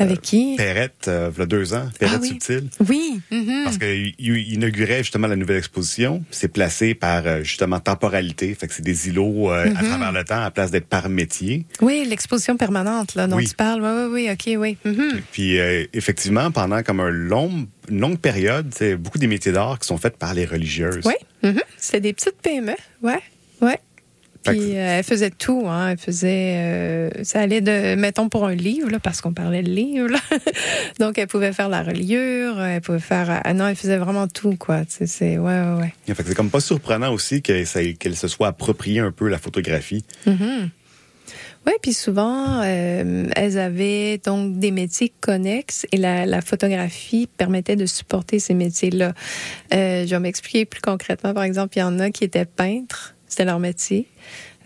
Avec qui? Euh, Perrette, euh, il y a deux ans, Perrette ah, oui. Subtil. Oui. Mm-hmm. Parce qu'il inaugurait justement la nouvelle exposition. C'est placé par euh, justement temporalité. Fait que c'est des îlots euh, mm-hmm. à travers le temps à place d'être par métier. Oui, l'exposition permanente là, dont oui. tu parles. Oui, oui, oui, ok, oui. Mm-hmm. Puis euh, effectivement, pendant comme un long, une longue période, c'est beaucoup des métiers d'art qui sont faits par les religieuses. Oui, mm-hmm. C'est des petites P M E, ouais, ouais. Puis euh, elle faisait tout, hein. Elle faisait, euh, ça allait de, mettons pour un livre là, parce qu'on parlait de livre. Là. Donc elle pouvait faire la reliure, elle pouvait faire, ah non, elle faisait vraiment tout quoi. C'est, c'est, ouais, ouais, ouais. Yeah, fait que c'est comme pas surprenant aussi que ça, qu'elle se soit appropriée un peu la photographie. Mm-hmm. Oui, puis souvent, euh, elles avaient donc des métiers connexes et la, la photographie permettait de supporter ces métiers-là. Euh, je vais m'expliquer plus concrètement. Par exemple, il y en a qui étaient peintres, c'était leur métier.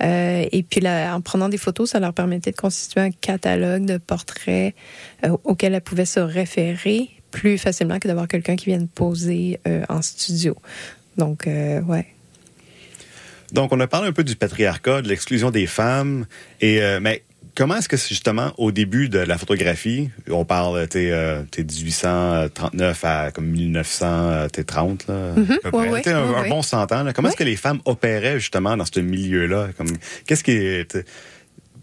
Euh, et puis, là, en prenant des photos, ça leur permettait de constituer un catalogue de portraits euh, auxquels elles pouvaient se référer plus facilement que d'avoir quelqu'un qui vienne poser euh, en studio. Donc, euh, ouais. Donc, on a parlé un peu du patriarcat, de l'exclusion des femmes. Et euh, mais comment est-ce que, justement, au début de la photographie, on parle, t'es, euh, t'es dix-huit cent trente-neuf à comme mille neuf cent trente, là, mm-hmm, à peu ouais, près. Ouais, t'es un, ouais, un bon cent ans. Là. Comment ouais. est-ce que les femmes opéraient, justement, dans ce milieu-là? Comme, qu'est-ce qui...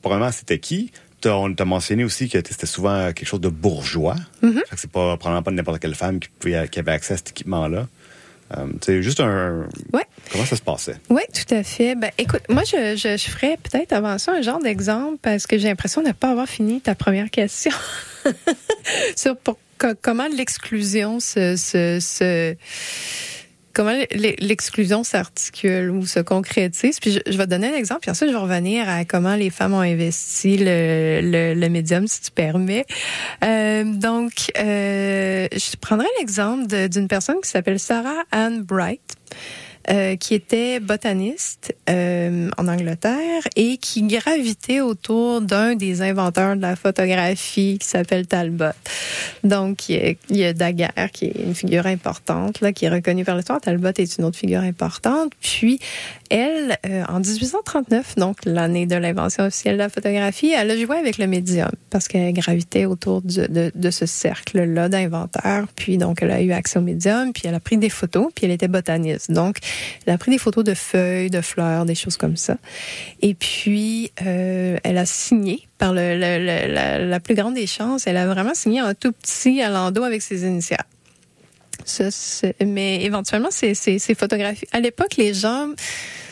Probablement, c'était qui? T'as, on t'a mentionné aussi que c'était souvent quelque chose de bourgeois. Mm-hmm. Fait que c'est pas, probablement pas n'importe quelle femme qui, pouvait, qui avait accès à cet équipement-là. Euh, c'est juste un... Ouais. Comment ça se passait? Oui, tout à fait. Ben, écoute, moi, je, je, je ferais peut-être avant ça un genre d'exemple parce que j'ai l'impression de ne pas avoir fini ta première question sur pour, comment l'exclusion se... se, se... comment l'exclusion s'articule ou se concrétise. Puis je, je vais te donner un exemple, puis ensuite je vais revenir à comment les femmes ont investi le, le, le médium, si tu permets. Euh, donc, euh, je prendrai l'exemple de, d'une personne qui s'appelle Sarah Ann Bright, euh, qui était botaniste euh, en Angleterre et qui gravitait autour d'un des inventeurs de la photographie qui s'appelle Talbot. Donc, il y a, il y a Daguerre, qui est une figure importante, là, qui est reconnue par l'histoire. Talbot est une autre figure importante. Puis, elle, euh, en dix-huit cent trente-neuf, donc l'année de l'invention officielle de la photographie, elle a joué avec le médium parce qu'elle gravitait autour du, de, de ce cercle-là d'inventeurs. Puis, donc, elle a eu accès au médium, puis elle a pris des photos, puis elle était botaniste. Donc, elle a pris des photos de feuilles, de fleurs, des choses comme ça. Et puis, euh, elle a signé par le, le, le, la, la plus grande des chances. Elle a vraiment signé un tout petit alando avec ses initiales. Ça, c'est, mais éventuellement, c'est, c'est, c'est photographié. À l'époque, les gens...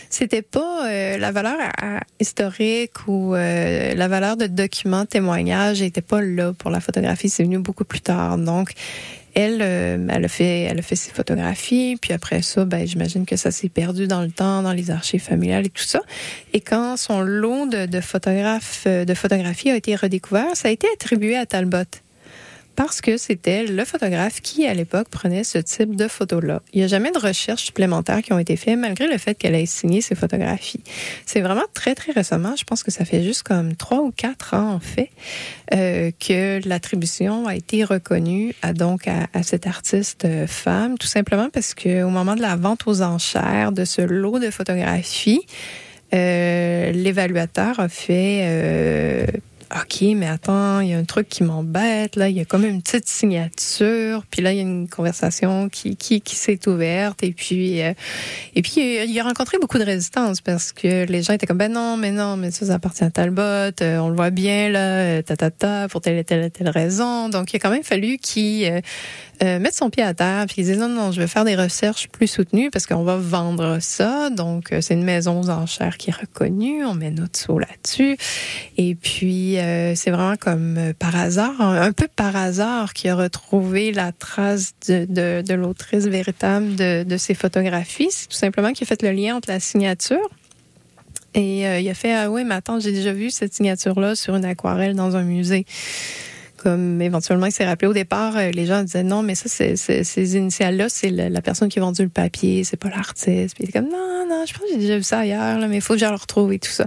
C'était pas euh, la valeur à, à, historique ou euh, la valeur de documents, témoignages n'était pas là pour la photographie. C'est venu beaucoup plus tard. Donc, elle, euh, elle a fait, elle a fait ses photographies. Puis après ça, ben, j'imagine que ça s'est perdu dans le temps, dans les archives familiales et tout ça. Et quand son lot de, de photographes, de photographies a été redécouvert, ça a été attribué à Talbot. Parce que c'était le photographe qui, à l'époque, prenait ce type de photos-là. Il n'y a jamais de recherches supplémentaires qui ont été faites, malgré le fait qu'elle ait signé ses photographies. C'est vraiment très, très récemment, je pense que ça fait juste comme trois ou quatre ans, en fait, euh, que l'attribution a été reconnue à, donc, à, à cette artiste femme, tout simplement parce qu'au moment de la vente aux enchères de ce lot de photographies, euh, l'évaluateur a fait... Euh, OK, mais attends, il y a un truc qui m'embête, là, il y a comme une petite signature, puis là, il y a une conversation qui, qui, qui s'est ouverte, et puis, euh, et puis, il a rencontré beaucoup de résistance, parce que les gens étaient comme, ben non, mais non, mais ça, ça appartient à Talbot, euh, on le voit bien, là, euh, ta, ta, ta, pour telle et telle et telle raison. Donc, il a quand même fallu qu'il euh, euh, mettre son pied à terre puis dire non, non, je vais faire des recherches plus soutenues parce qu'on va vendre ça. Donc, euh, c'est une maison aux enchères qui est reconnue. On met notre sous là-dessus. Et puis, euh, c'est vraiment comme euh, par hasard, un, un peu par hasard, qu'il a retrouvé la trace de, de, de l'autrice véritable de, de ses photographies. C'est tout simplement qu'il a fait le lien entre la signature. Et euh, il a fait « Ah oui, mais attends, j'ai déjà vu cette signature-là sur une aquarelle dans un musée. » Comme éventuellement, il s'est rappelé au départ, les gens disaient « Non, mais ça, c'est, c'est, ces initiales-là, c'est le, la personne qui a vendu le papier, c'est pas l'artiste. » Puis il est comme « Non, non, je pense que j'ai déjà vu ça ailleurs, là, mais il faut que je le retrouve et tout ça. »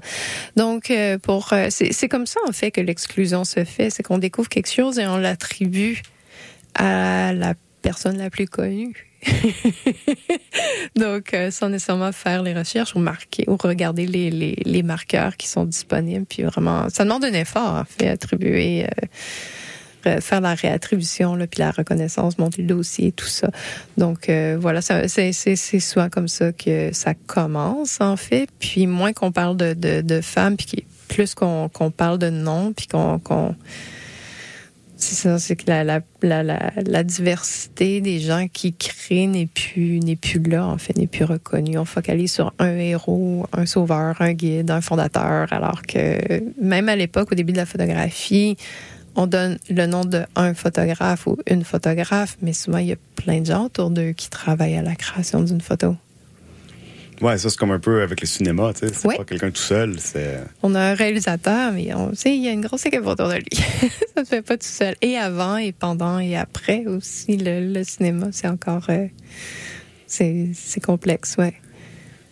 Donc, euh, pour euh, c'est, c'est comme ça, en fait, que l'exclusion se fait. C'est qu'on découvre quelque chose et on l'attribue à la personne la plus connue. Donc, euh, sans nécessairement faire les recherches ou marquer ou regarder les, les, les marqueurs qui sont disponibles. Puis vraiment, ça demande un effort, en fait, attribuer, euh, faire la réattribution, là, puis la reconnaissance, monter le dossier, tout ça. Donc, euh, voilà, ça, c'est, c'est, c'est souvent comme ça que ça commence, en fait. Puis, moins qu'on parle de, de, de femmes, puis plus qu'on, qu'on parle de noms, puis qu'on... qu'on C'est ça, c'est que la, la, la, la, la diversité des gens qui créent n'est plus, n'est plus là, en fait, n'est plus reconnue. On focalise sur un héros, un sauveur, un guide, un fondateur, alors que même à l'époque, au début de la photographie, on donne le nom d'un photographe ou une photographe, mais souvent, il y a plein de gens autour d'eux qui travaillent à la création d'une photo. Ouais, ça, c'est comme un peu avec le cinéma, tu sais. C'est ouais. Pas quelqu'un tout seul, c'est... On a un réalisateur, mais on sait, il y a une grosse équipe autour de lui. Ça se fait pas tout seul. Et avant, et pendant, et après aussi, le, le cinéma, c'est encore... Euh, c'est, c'est complexe, ouais.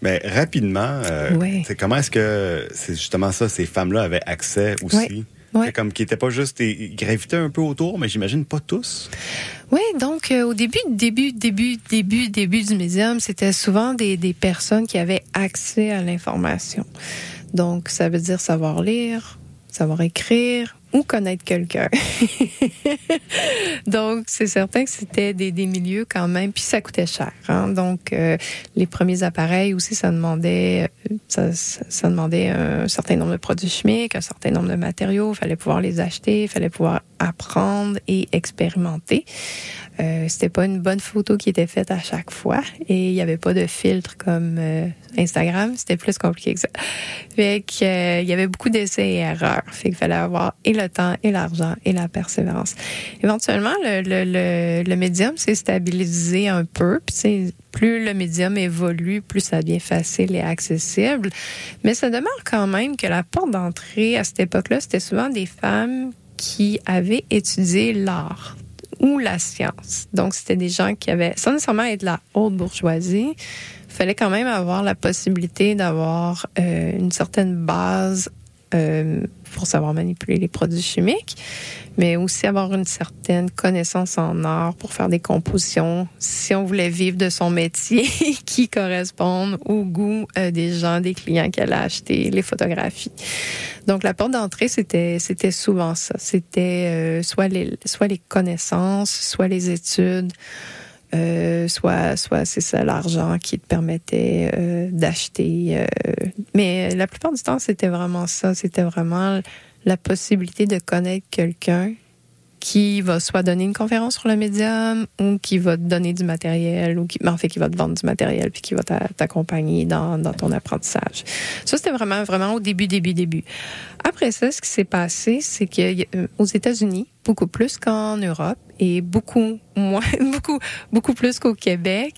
Mais rapidement, euh, ouais. Comment est-ce que, c'est justement ça, ces femmes-là avaient accès aussi... Ouais. Ouais. Comme qui n'étaient pas juste, ils gravitaient un peu autour, mais j'imagine pas tous. Oui, donc euh, au début, début, début, début, début du médium, c'était souvent des, des personnes qui avaient accès à l'information. Donc, ça veut dire savoir lire, savoir écrire ou connaître quelqu'un. Donc, c'est certain que c'était des, des milieux quand même, puis ça coûtait cher. Hein? Donc, euh, les premiers appareils aussi, ça demandait... Ça, ça, ça demandait un certain nombre de produits chimiques, un certain nombre de matériaux. Il fallait pouvoir les acheter, il fallait pouvoir apprendre et expérimenter. Euh, c'était pas une bonne photo qui était faite à chaque fois et il y avait pas de filtre comme euh, Instagram. C'était plus compliqué que ça. Fait qu'il euh, y avait beaucoup d'essais et erreurs. Fait qu'il fallait avoir et le temps et l'argent et la persévérance. Éventuellement, le, le, le, le médium s'est stabilisé un peu. Puis c'est plus le médium évolue, plus ça devient facile et accessible. Mais ça demeure quand même que la porte d'entrée à cette époque-là, c'était souvent des femmes qui avaient étudié l'art ou la science. Donc, c'était des gens qui avaient, sans nécessairement être de la haute bourgeoisie, il fallait quand même avoir la possibilité d'avoir euh, une certaine base euh, pour savoir manipuler les produits chimiques, mais aussi avoir une certaine connaissance en art pour faire des compositions, si on voulait vivre de son métier qui correspondent au goût euh, des gens, des clients qu'elle a acheté, les photographies. Donc, la porte d'entrée, c'était, c'était souvent ça. C'était euh, soit les, soit les connaissances, soit les études, Euh, soit, soit c'est ça l'argent qui te permettait euh, d'acheter. Euh, mais la plupart du temps, c'était vraiment ça. C'était vraiment la possibilité de connaître quelqu'un qui va soit donner une conférence sur le médium ou qui va te donner du matériel ou qui, en fait, qui va te vendre du matériel puis qui va t'a, t'accompagner dans, dans ton apprentissage. Ça, c'était vraiment, vraiment au début, début, début. Après ça, ce qui s'est passé, c'est qu'aux États-Unis, beaucoup plus qu'en Europe et beaucoup moins, beaucoup, beaucoup plus qu'au Québec.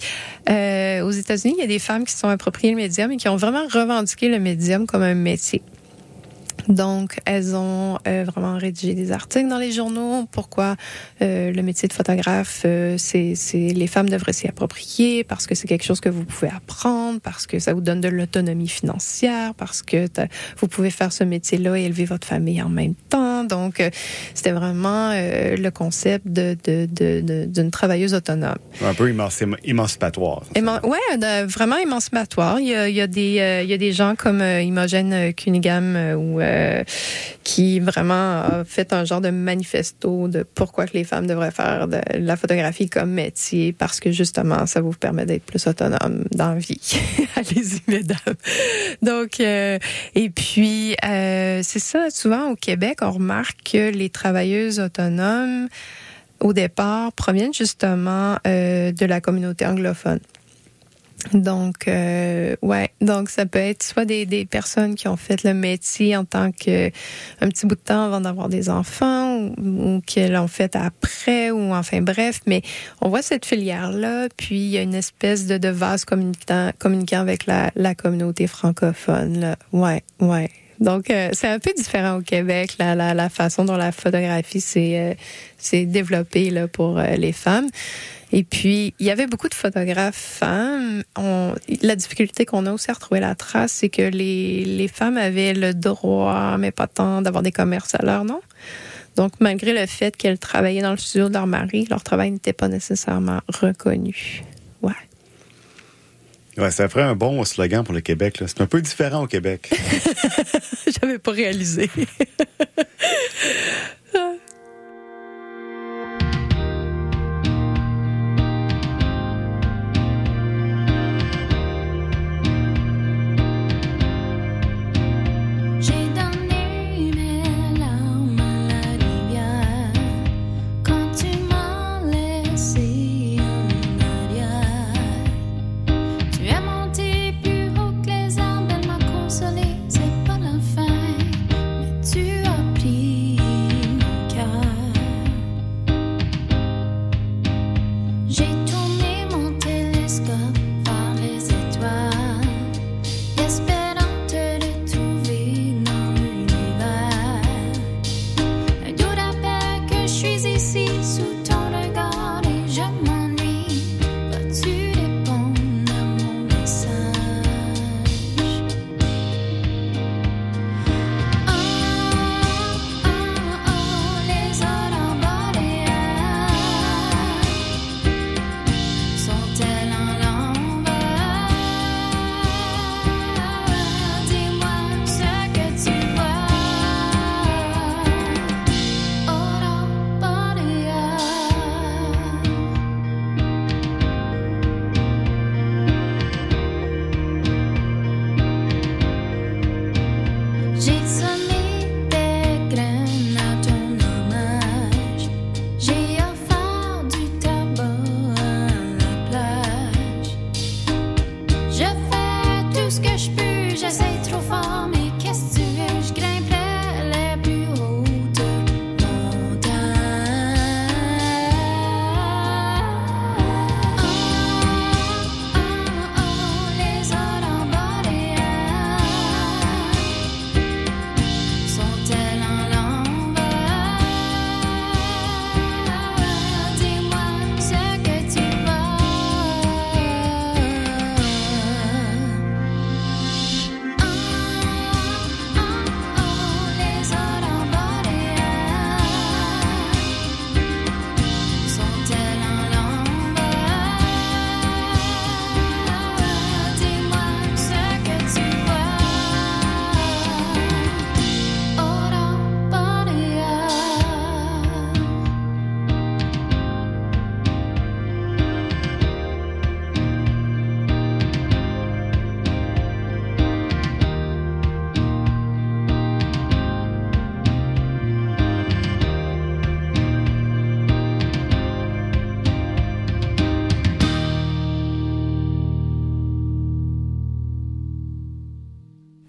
Euh, aux États-Unis, il y a des femmes qui se sont appropriées le médium et qui ont vraiment revendiqué le médium comme un métier. Donc, elles ont euh, vraiment rédigé des articles dans les journaux. Pourquoi euh, le métier de photographe, euh, c'est, c'est les femmes devraient s'y approprier parce que c'est quelque chose que vous pouvez apprendre, parce que ça vous donne de l'autonomie financière, parce que vous pouvez faire ce métier-là et élever votre famille en même temps. Donc, euh, c'était vraiment euh, le concept de, de, de, de, d'une travailleuse autonome. Un peu émancip- émancipatoire. Éman- oui, euh, vraiment émancipatoire. Il y a, il y a, des, euh, il y a des gens comme euh, Imogène Cunningham euh, ou... Euh, Euh, qui vraiment a fait un genre de manifesto de pourquoi que les femmes devraient faire de la photographie comme métier, parce que justement, ça vous permet d'être plus autonome dans la vie. Allez-y, mesdames. Donc, euh, et puis, euh, c'est ça, souvent au Québec, on remarque que les travailleuses autonomes au départ, proviennent justement euh, de la communauté anglophone. Donc, euh, ouais, donc ça peut être soit des, des personnes qui ont fait le métier en tant que un petit bout de temps avant d'avoir des enfants, ou, ou qui l'ont fait après, ou enfin bref, mais on voit cette filière-là, puis il y a une espèce de, de vase communiquant, communiquant avec la, la communauté francophone, là. Ouais, ouais. Donc, euh, c'est un peu différent au Québec, la, la, la façon dont la photographie s'est, euh, s'est développée là, pour euh, les femmes. Et puis, il y avait beaucoup de photographes femmes. On, la difficulté qu'on a aussi à retrouver la trace, c'est que les, les femmes avaient le droit, mais pas tant, d'avoir des commerces à leur nom. Donc, malgré le fait qu'elles travaillaient dans le studio de leur mari, leur travail n'était pas nécessairement reconnu. Ouais. Ouais, ça ferait un bon slogan pour le Québec, là. C'est un peu différent au Québec. J'avais pas réalisé.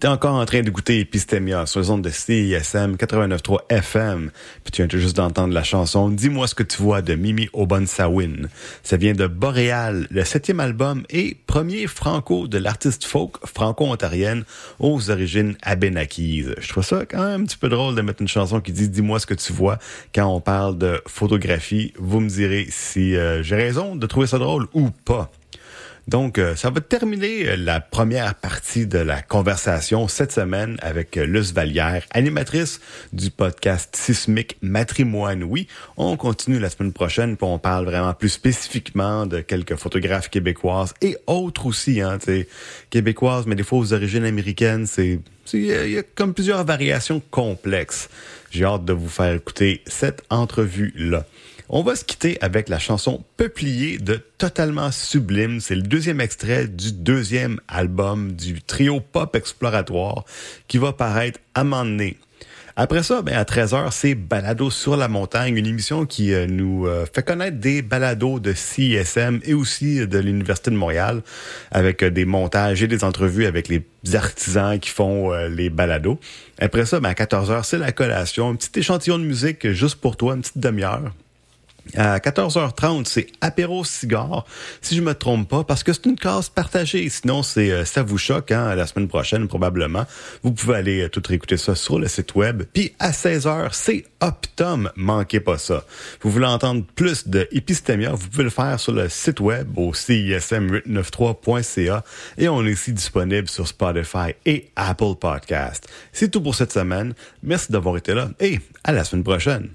T'es encore en train de goûter Epistémia sur les ondes de C I S M quatre-vingt-neuf point trois F M. Puis tu viens tout juste d'entendre la chanson « Dis-moi ce que tu vois » de Mimi Obonsawin. Ça vient de Boréal, le septième album et premier franco de l'artiste folk franco-ontarienne aux origines abénakises. Je trouve ça quand même un petit peu drôle de mettre une chanson qui dit « Dis-moi ce que tu vois » quand on parle de photographie. Vous me direz si euh, j'ai raison de trouver ça drôle ou pas. Donc, ça va terminer la première partie de la conversation cette semaine avec Luce Vallière, animatrice du podcast Sismique Matrimoine Week. On continue la semaine prochaine, puis on parle vraiment plus spécifiquement de quelques photographes québécoises et autres aussi, hein, tu sais, québécoises, mais des fois aux origines américaines, c'est... Il y, a, il y a comme plusieurs variations complexes. J'ai hâte de vous faire écouter cette entrevue-là. On va se quitter avec la chanson « Peuplier » de Totalement Sublime. C'est le deuxième extrait du deuxième album du trio pop exploratoire qui va paraître à un moment donné. Après ça, ben, à treize heures, c'est Balado sur la montagne, une émission qui euh, nous euh, fait connaître des balados de C I S M et aussi de l'Université de Montréal, avec euh, des montages et des entrevues avec les artisans qui font euh, les balados. Après ça, ben, à quatorze heures, c'est la collation, un petit échantillon de musique juste pour toi, une petite demi-heure. À quatorze heures trente, c'est apéro cigare, si je me trompe pas, parce que c'est une case partagée. Sinon, c'est euh, ça vous choque, hein, la semaine prochaine probablement. Vous pouvez aller euh, tout réécouter ça sur le site web. Puis à seize heures, c'est Optum, manquez pas ça. Vous voulez entendre plus de Epistémia, vous pouvez le faire sur le site web au C I S M cent quatre-vingt-treize point C A et on est aussi disponible sur Spotify et Apple Podcast. C'est tout pour cette semaine. Merci d'avoir été là et à la semaine prochaine.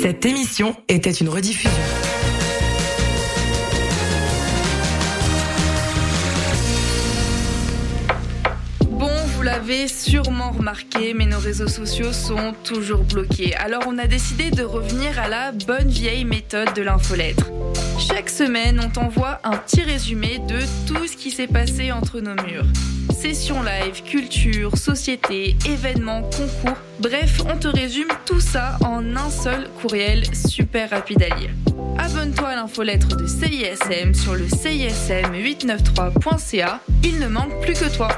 Cette émission était une rediffusion. Vous l'avez sûrement remarqué, mais nos réseaux sociaux sont toujours bloqués. Alors on a décidé de revenir à la bonne vieille méthode de l'infolettre. Chaque semaine, on t'envoie un petit résumé de tout ce qui s'est passé entre nos murs. Sessions live, culture, société, événements, concours, bref, on te résume tout ça en un seul courriel super rapide à lire. Abonne-toi à l'infolettre de C I S M sur le C I S M one eight nine three point C A, il ne manque plus que toi.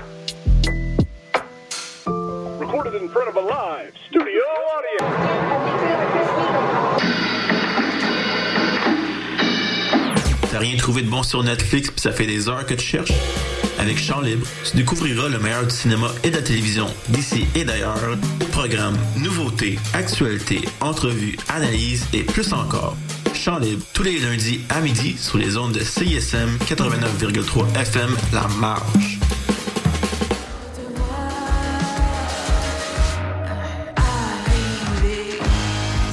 In front of a live studio audience. T'as rien trouvé de bon sur Netflix pis ça fait des heures que tu cherches? Avec Champs Libres, tu découvriras le meilleur du cinéma et de la télévision, d'ici et d'ailleurs, au programme, nouveautés, actualités, entrevues, analyses et plus encore. Champs Libres, tous les lundis à midi sur les ondes de C I S M eighty-nine point three F M, La Marge.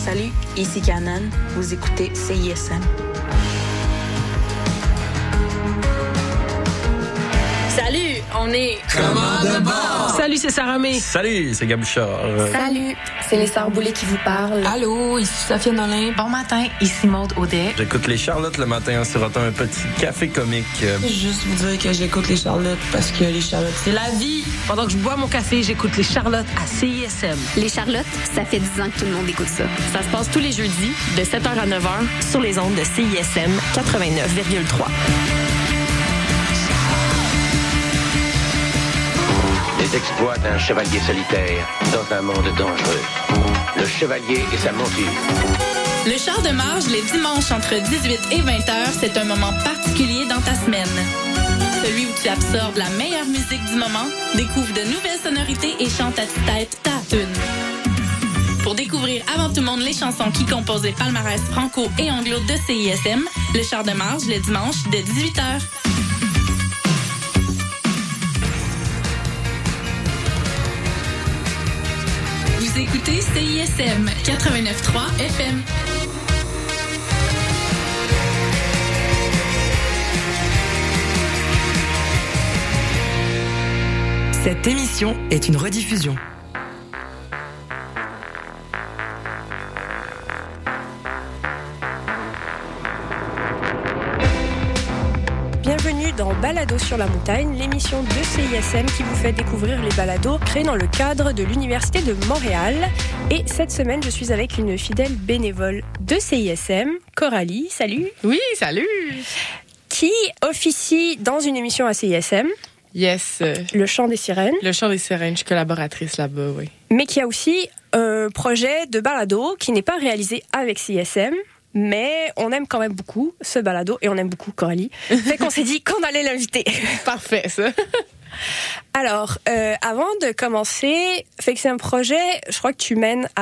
Salut, ici Canon, vous écoutez C I S M. Salut, on est... Comment de bord? Salut, c'est Sarah May. Salut, c'est Gab Bouchard. Salut, c'est les Sœurs Boulay qui vous parlent. Allô, ici Sophie Nolin. Bon matin, ici Maude Audet. J'écoute les Charlottes le matin en sirotant un petit café comique. Je veux juste vous dire que j'écoute les Charlottes parce que les Charlottes, c'est la vie. Pendant que je bois mon café, j'écoute les Charlottes à C I S M. Les Charlottes, ça fait dix ans que tout le monde écoute ça. Ça se passe tous les jeudis de sept heures à neuf heures sur les ondes de C I S M eighty-nine point three. Les exploits d'un chevalier solitaire dans un monde dangereux. Le chevalier et sa monture. Le char de marge, les dimanches entre dix-huit et vingt heures, c'est un moment particulier dans ta semaine. Celui où tu absorbes la meilleure musique du moment, découvre de nouvelles sonorités et chante à toute tête ta tune. Pour découvrir avant tout le monde les chansons qui composent les palmarès franco et anglo de C I S M, le char de marge, le dimanche de dix-huit heures. Écoutez C I S M eighty-nine point three F M. Cette émission est une rediffusion. Bienvenue dans Balado sur la montagne, l'émission de C I S M qui vous fait découvrir les balados créés dans le cadre de l'Université de Montréal. Et cette semaine, je suis avec une fidèle bénévole de C I S M, Coralie. Salut! Oui, salut! Qui officie dans une émission à C I S M. Yes. Euh, le Chant des sirènes. Le Chant des sirènes, je suis collaboratrice là-bas, oui. Mais qui a aussi un projet de balado qui n'est pas réalisé avec C I S M. Mais on aime quand même beaucoup ce balado et on aime beaucoup Coralie. Fait qu'on s'est dit qu'on allait l'inviter. Parfait, ça. Alors, euh, avant de commencer, fait que c'est un projet, je crois que tu mènes à